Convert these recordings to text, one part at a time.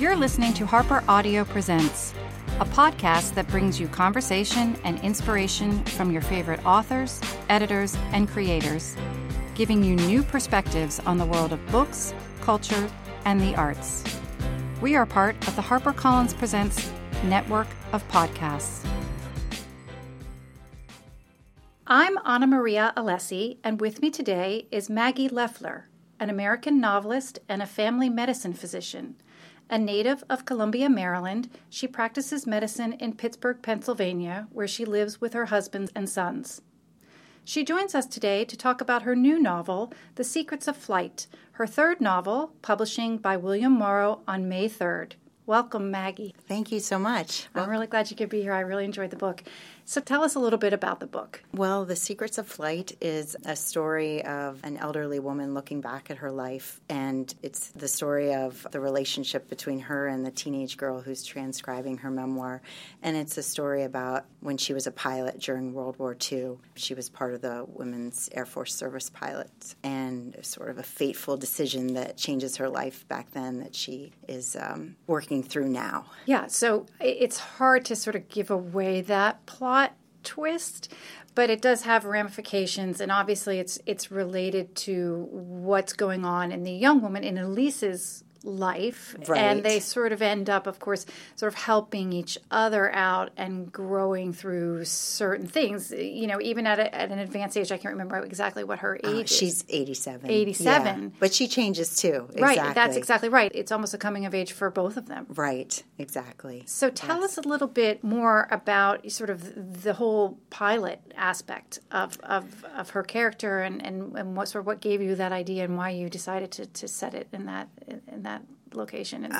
You're listening to Harper Audio Presents, a podcast that brings you conversation and inspiration from your favorite authors, editors, and creators, giving you new perspectives on the world of books, culture, and the arts. We are part of the HarperCollins Presents network of podcasts. I'm Anna Maria Alessi, and with me today is Maggie Leffler, an American novelist and a family medicine physician. A native of Columbia, Maryland, she practices medicine in Pittsburgh, Pennsylvania, where she lives with her husband and sons. She joins us today to talk about her new novel, The Secrets of Flight, her third novel, publishing by William Morrow on May 3rd. Welcome, Maggie. Thank you so much. I'm really glad you could be here. I really enjoyed the book. So tell us a little bit about the book. Well, The Secrets of Flight is a story of an elderly woman looking back at her life, and it's the story of the relationship between her and the teenage girl who's transcribing her memoir, and it's a story about when she was a pilot during World War II. She was part of the Women's Air Force Service pilots, and sort of a fateful decision that changes her life back then that she is working through now. Yeah, so it's hard to sort of give away that plot twist, but it does have ramifications, and obviously it's related to what's going on in the young woman in Elise's life, right. And they sort of end up, of course, sort of helping each other out and growing through certain things. You know, even at an advanced age, I can't remember exactly what her age is. She's 87. 87. Yeah. But she changes too. Exactly. Right. That's exactly right. It's almost a coming of age for both of them. Right. Exactly. So tell us a little bit more about sort of the whole pilot aspect of her character and what sort of what gave you that idea and why you decided to set it in that location? In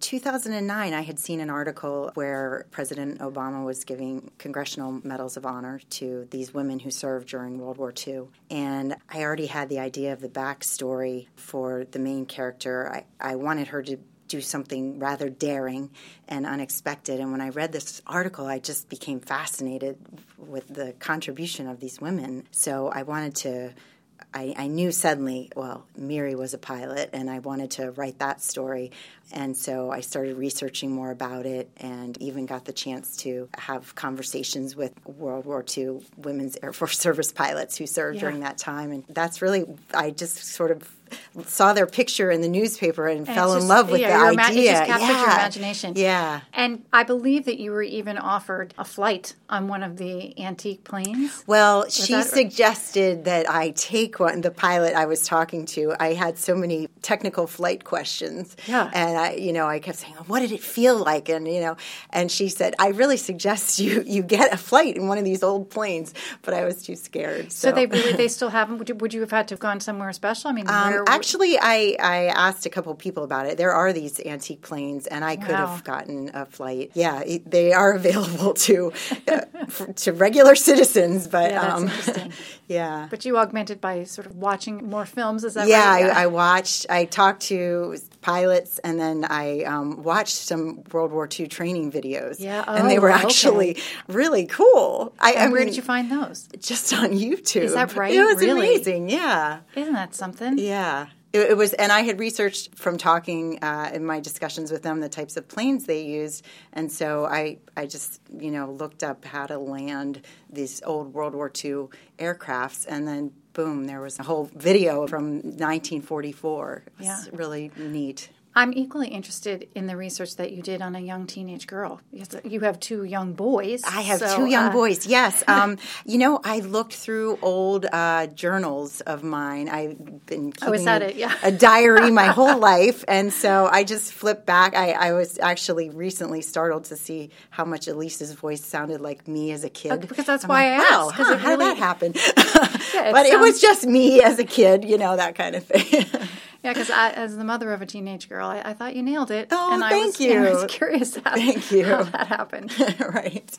2009, I had seen an article where President Obama was giving Congressional Medals of Honor to these women who served during World War II. And I already had the idea of the backstory for the main character. I wanted her to do something rather daring and unexpected. And when I read this article, I just became fascinated with the contribution of these women. So I wanted to I knew suddenly, Miri was a pilot, and I wanted to write that story. And so I started researching more about it and even got the chance to have conversations with World War II Women's Air Force Service pilots who served during that time. And that's really, I just sort of saw their picture in the newspaper and fell in love with the idea. It just captured your imagination. Yeah. And I believe that you were even offered a flight on one of the antique planes. Well, she suggested that I take one. The pilot I was talking to, I had so many technical flight questions. Yeah. And I kept saying, what did it feel like? And, and she said, I really suggest you get a flight in one of these old planes. But I was too scared. So they still have them? Would you have had to have gone somewhere special? I mean, actually, I asked a couple people about it. There are these antique planes, and I could have gotten a flight. Yeah, they are available to regular citizens, but that's interesting. Yeah. But you augmented by sort of watching more films, is that right? Yeah, I talked to pilots, and then I watched some World War II training videos. Yeah, and they were actually really cool. Where did you find those? Just on YouTube. Is that right? It was amazing. Yeah. Isn't that something? Yeah. It was, and I had researched from talking in my discussions with them the types of planes they used, and so I just looked up how to land these old World War II aircrafts, and then boom, there was a whole video from 1944. It was really neat. I'm equally interested in the research that you did on a young teenage girl. You have two young boys. I have two young boys, yes. I looked through old journals of mine. I've been keeping a diary my whole life, and so I just flipped back. I was actually recently startled to see how much Elise's voice sounded like me as a kid. Because that's why I asked. How did that happen? But it was just me as a kid, that kind of thing. Yeah, because as the mother of a teenage girl, I thought you nailed it. Oh, thank you. And I was curious how that happened. Right.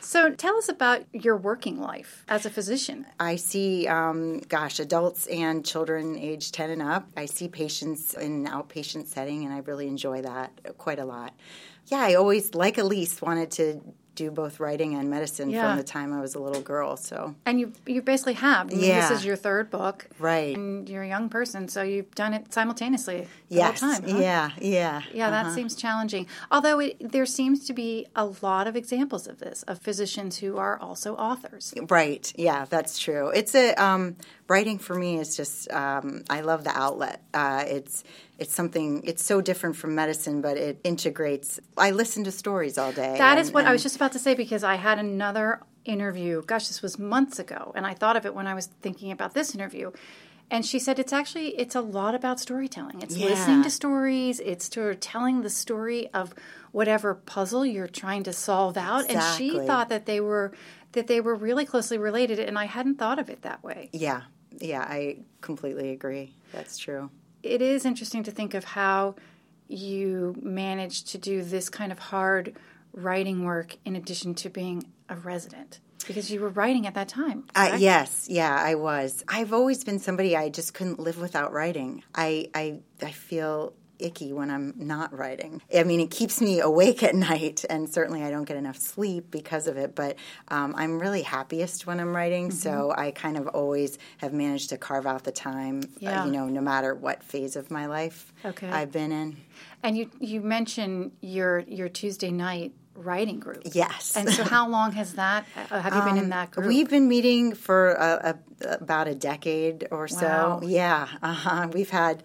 So tell us about your working life as a physician. I see, adults and children age 10 and up. I see patients in an outpatient setting, and I really enjoy that quite a lot. Yeah, I always, like Elise, wanted to do both writing and medicine from the time I was a little girl. So and you basically have. I mean, this is your third book. Right. And you're a young person, so you've done it simultaneously the whole time. Huh? Yeah. Yeah, that seems challenging. Although there seems to be a lot of examples of this, of physicians who are also authors. Right. Yeah, that's true. It's a writing for me is just I love the outlet. It's something, it's so different from medicine, but it integrates. I listen to stories all day. That is what I was just about to say, because I had another interview. Gosh, this was months ago, and I thought of it when I was thinking about this interview. And she said it's a lot about storytelling. It's listening to stories. It's telling the story of whatever puzzle you're trying to solve out. Exactly. And she thought that they were really closely related, and I hadn't thought of it that way. Yeah, I completely agree. That's true. It is interesting to think of how you managed to do this kind of hard writing work in addition to being a resident, because you were writing at that time. Yes, I was. I've always been somebody I just couldn't live without writing. I feel icky when I'm not writing. I mean, it keeps me awake at night, and certainly I don't get enough sleep because of it, but I'm really happiest when I'm writing, so I kind of always have managed to carve out the time, no matter what phase of my life I've been in. And you mentioned your Tuesday night writing group. Yes. And so how long has that, have you been in that group? We've been meeting for about a decade or so. Wow. Yeah. We've had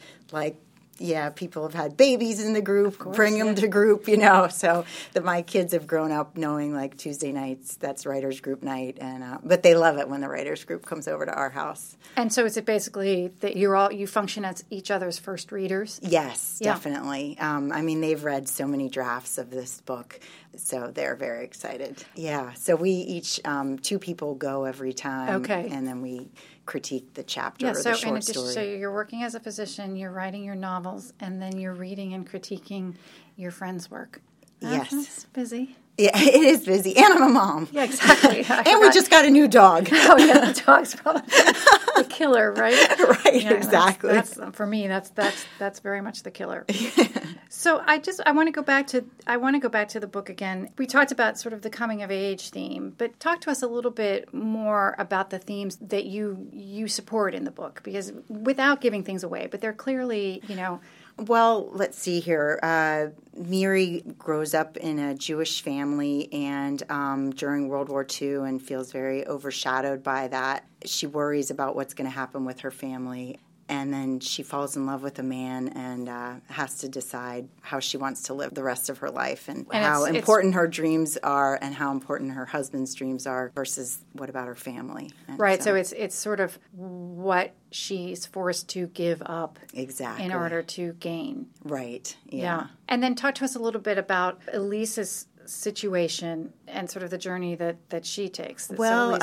people have had babies in the group, of course, bring them to group, so that my kids have grown up knowing Tuesday nights, that's writers group night, and but they love it when the writers group comes over to our house. And so is it basically that you function as each other's first readers? Yes, definitely. I mean, they've read so many drafts of this book, so they're very excited. Yeah, so we each, two people go every time, and then we critique the chapter or the short story. So you're working as a physician, you're writing your novels, and then you're reading and critiquing your friend's work. Yes. That's busy. Yeah, it is busy. And I'm a mom. Yeah, exactly. And we just got a new dog. Oh, yeah, the dog's probably the killer, right? Right, yeah, exactly. That's for me, that's very much the killer. So I want to go back to the book again. We talked about sort of the coming of age theme, but talk to us a little bit more about the themes that you support in the book, because without giving things away, but they're clearly, Well, let's see here. Miri grows up in a Jewish family and during World War II and feels very overshadowed by that. She worries about what's going to happen with her family. And then she falls in love with a man and has to decide how she wants to live the rest of her life and how important her dreams are and how important her husband's dreams are versus what about her family. And right, so it's sort of what she's forced to give up in order to gain. Right, yeah. And then talk to us a little bit about Elise's situation and sort of the journey that she takes. Well,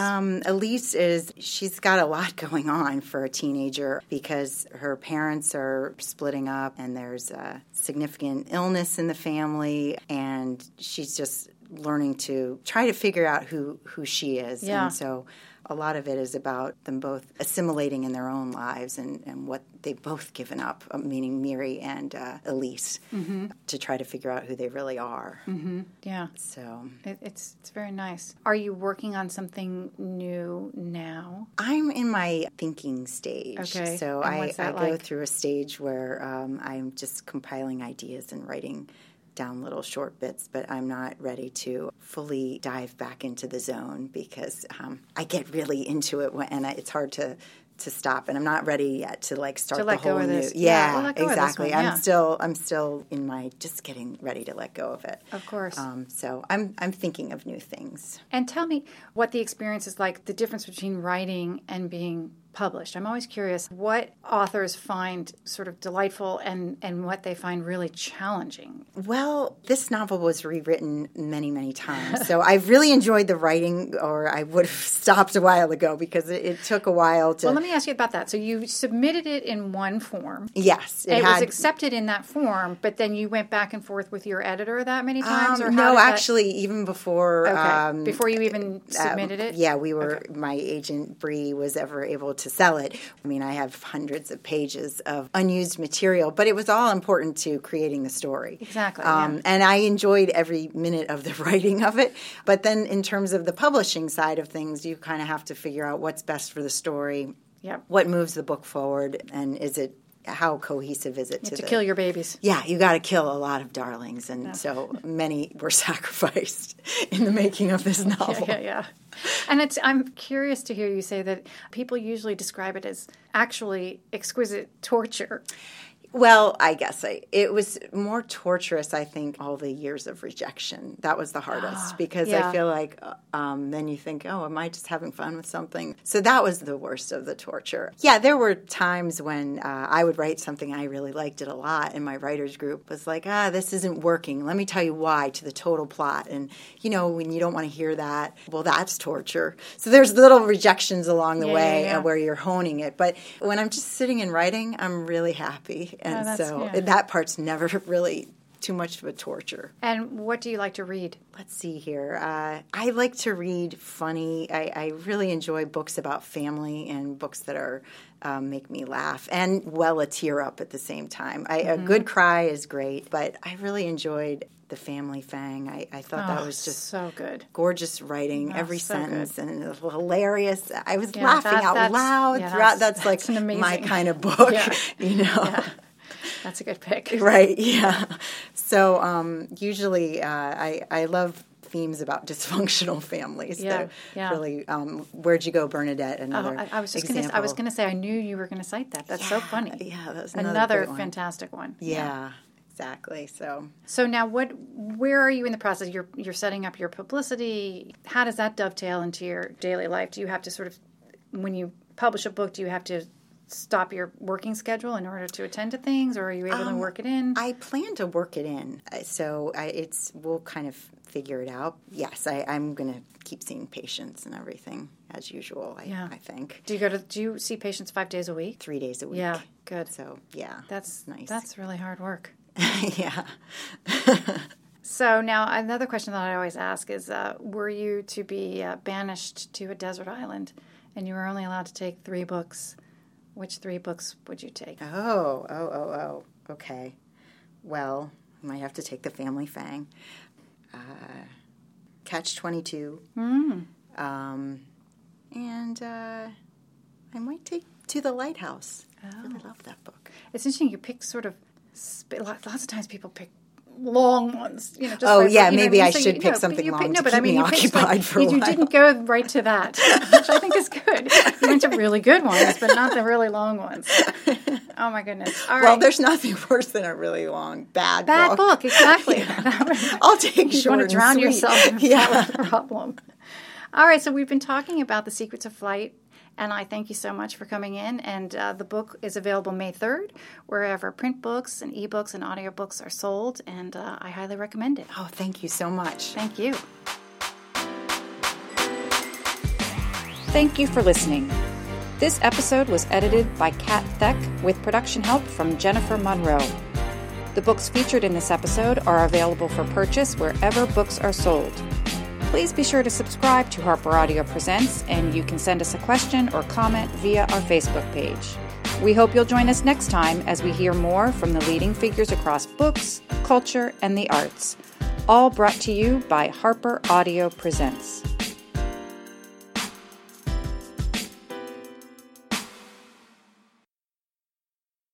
Elise she's got a lot going on for a teenager because her parents are splitting up and there's a significant illness in the family, and she's just learning to try to figure out who she is. Yeah. And so a lot of it is about them both assimilating in their own lives and what they've both given up, meaning Miri and Elise, to try to figure out who they really are. Mm-hmm. Yeah. So it's very nice. Are you working on something new now? I'm in my thinking stage. Okay. So I go through a stage where I'm just compiling ideas and writing down little short bits, but I'm not ready to fully dive back into the zone because I get really into it and it's hard to stop, and I'm not ready yet to start the whole new. Yeah, exactly. I'm still in my just getting ready to let go of it. Of course. So I'm thinking of new things. And tell me what the experience is like. The difference between writing and being published. I'm always curious what authors find sort of delightful and what they find really challenging. Well, this novel was rewritten many, many times. So I've really enjoyed the writing, or I would have stopped a while ago because it took a while to... Well, let me ask you about that. So you submitted it in one form. Yes. It was accepted in that form, but then you went back and forth with your editor that many times? Or no, actually, even before... Okay. Before you even submitted it? Yeah, we were... Okay. My agent, Bree, was ever able to to sell it. I mean, I have hundreds of pages of unused material, but it was all important to creating the story. Exactly. Yeah. And I enjoyed every minute of the writing of it. But then in terms of the publishing side of things, you kind of have to figure out what's best for the story, yep. What moves the book forward, and is it how cohesive is it to kill your babies. Yeah, you got to kill a lot of darlings, and so many were sacrificed in the making of this novel. Yeah. And I'm curious to hear you say that people usually describe it as actually exquisite torture. Well, I guess it was more torturous, I think, all the years of rejection. That was the hardest because I feel like then you think, oh, am I just having fun with something? So that was the worst of the torture. Yeah, there were times when I would write something I really liked it a lot, and my writer's group was like, this isn't working. Let me tell you why to the total plot. And, when you don't want to hear that, well, that's torture. So there's little rejections along the way where you're honing it. But when I'm just sitting and writing, I'm really happy. And that part's never really too much of a torture. And what do you like to read? Let's see here. I like to read funny. I really enjoy books about family and books that are make me laugh and a tear up at the same time. A good cry is great, but I really enjoyed The Family Fang. I thought that was just so good. Gorgeous writing, every sentence, and hilarious. I was laughing out loud throughout. That's like my kind of book, Yeah. That's a good pick. Right, yeah. So usually I love themes about dysfunctional families. Yeah. Really, Where'd You Go, Bernadette? Another I was just going to say, I knew you were going to cite that. That's so funny. Yeah, that's another fantastic one. Yeah. Exactly. So now, where are you in the process? You're setting up your publicity. How does that dovetail into your daily life? Do you have to sort of, when you publish a book, do you have to stop your working schedule in order to attend to things, or are you able to work it in? I plan to work it in, so we'll kind of figure it out. Yes, I'm going to keep seeing patients and everything as usual. I think. Do you see patients 5 days a week? 3 days a week. Yeah, good. So that's nice. That's really hard work. Yeah. So now another question that I always ask is, were you to be banished to a desert island, and you were only allowed to take 3 books? Which 3 books would you take? Oh. Okay. Well, I might have to take The Family Fang. Catch-22. And I might take To the Lighthouse. Oh. I really love that book. It's interesting. You pick sort of... Lots of times people pick long ones. Maybe I should pick something long to keep me occupied for a while. You didn't go right to that, which I think is good. You went to really good ones, but not the really long ones. Oh, my goodness. All right. Well, there's nothing worse than a really long, bad book. Bad book, exactly. Yeah. I'll take short and sweet. You want to drown yourself in that problem. All right, so we've been talking about The Secrets of Flight, and I thank you so much for coming in. And the book is available May 3rd, wherever print books and ebooks and audiobooks are sold. And I highly recommend it. Oh, thank you so much. Thank you. Thank you for listening. This episode was edited by Kat Theck with production help from Jennifer Monroe. The books featured in this episode are available for purchase wherever books are sold. Please be sure to subscribe to Harper Audio Presents, and you can send us a question or comment via our Facebook page. We hope you'll join us next time as we hear more from the leading figures across books, culture, and the arts, all brought to you by Harper Audio Presents.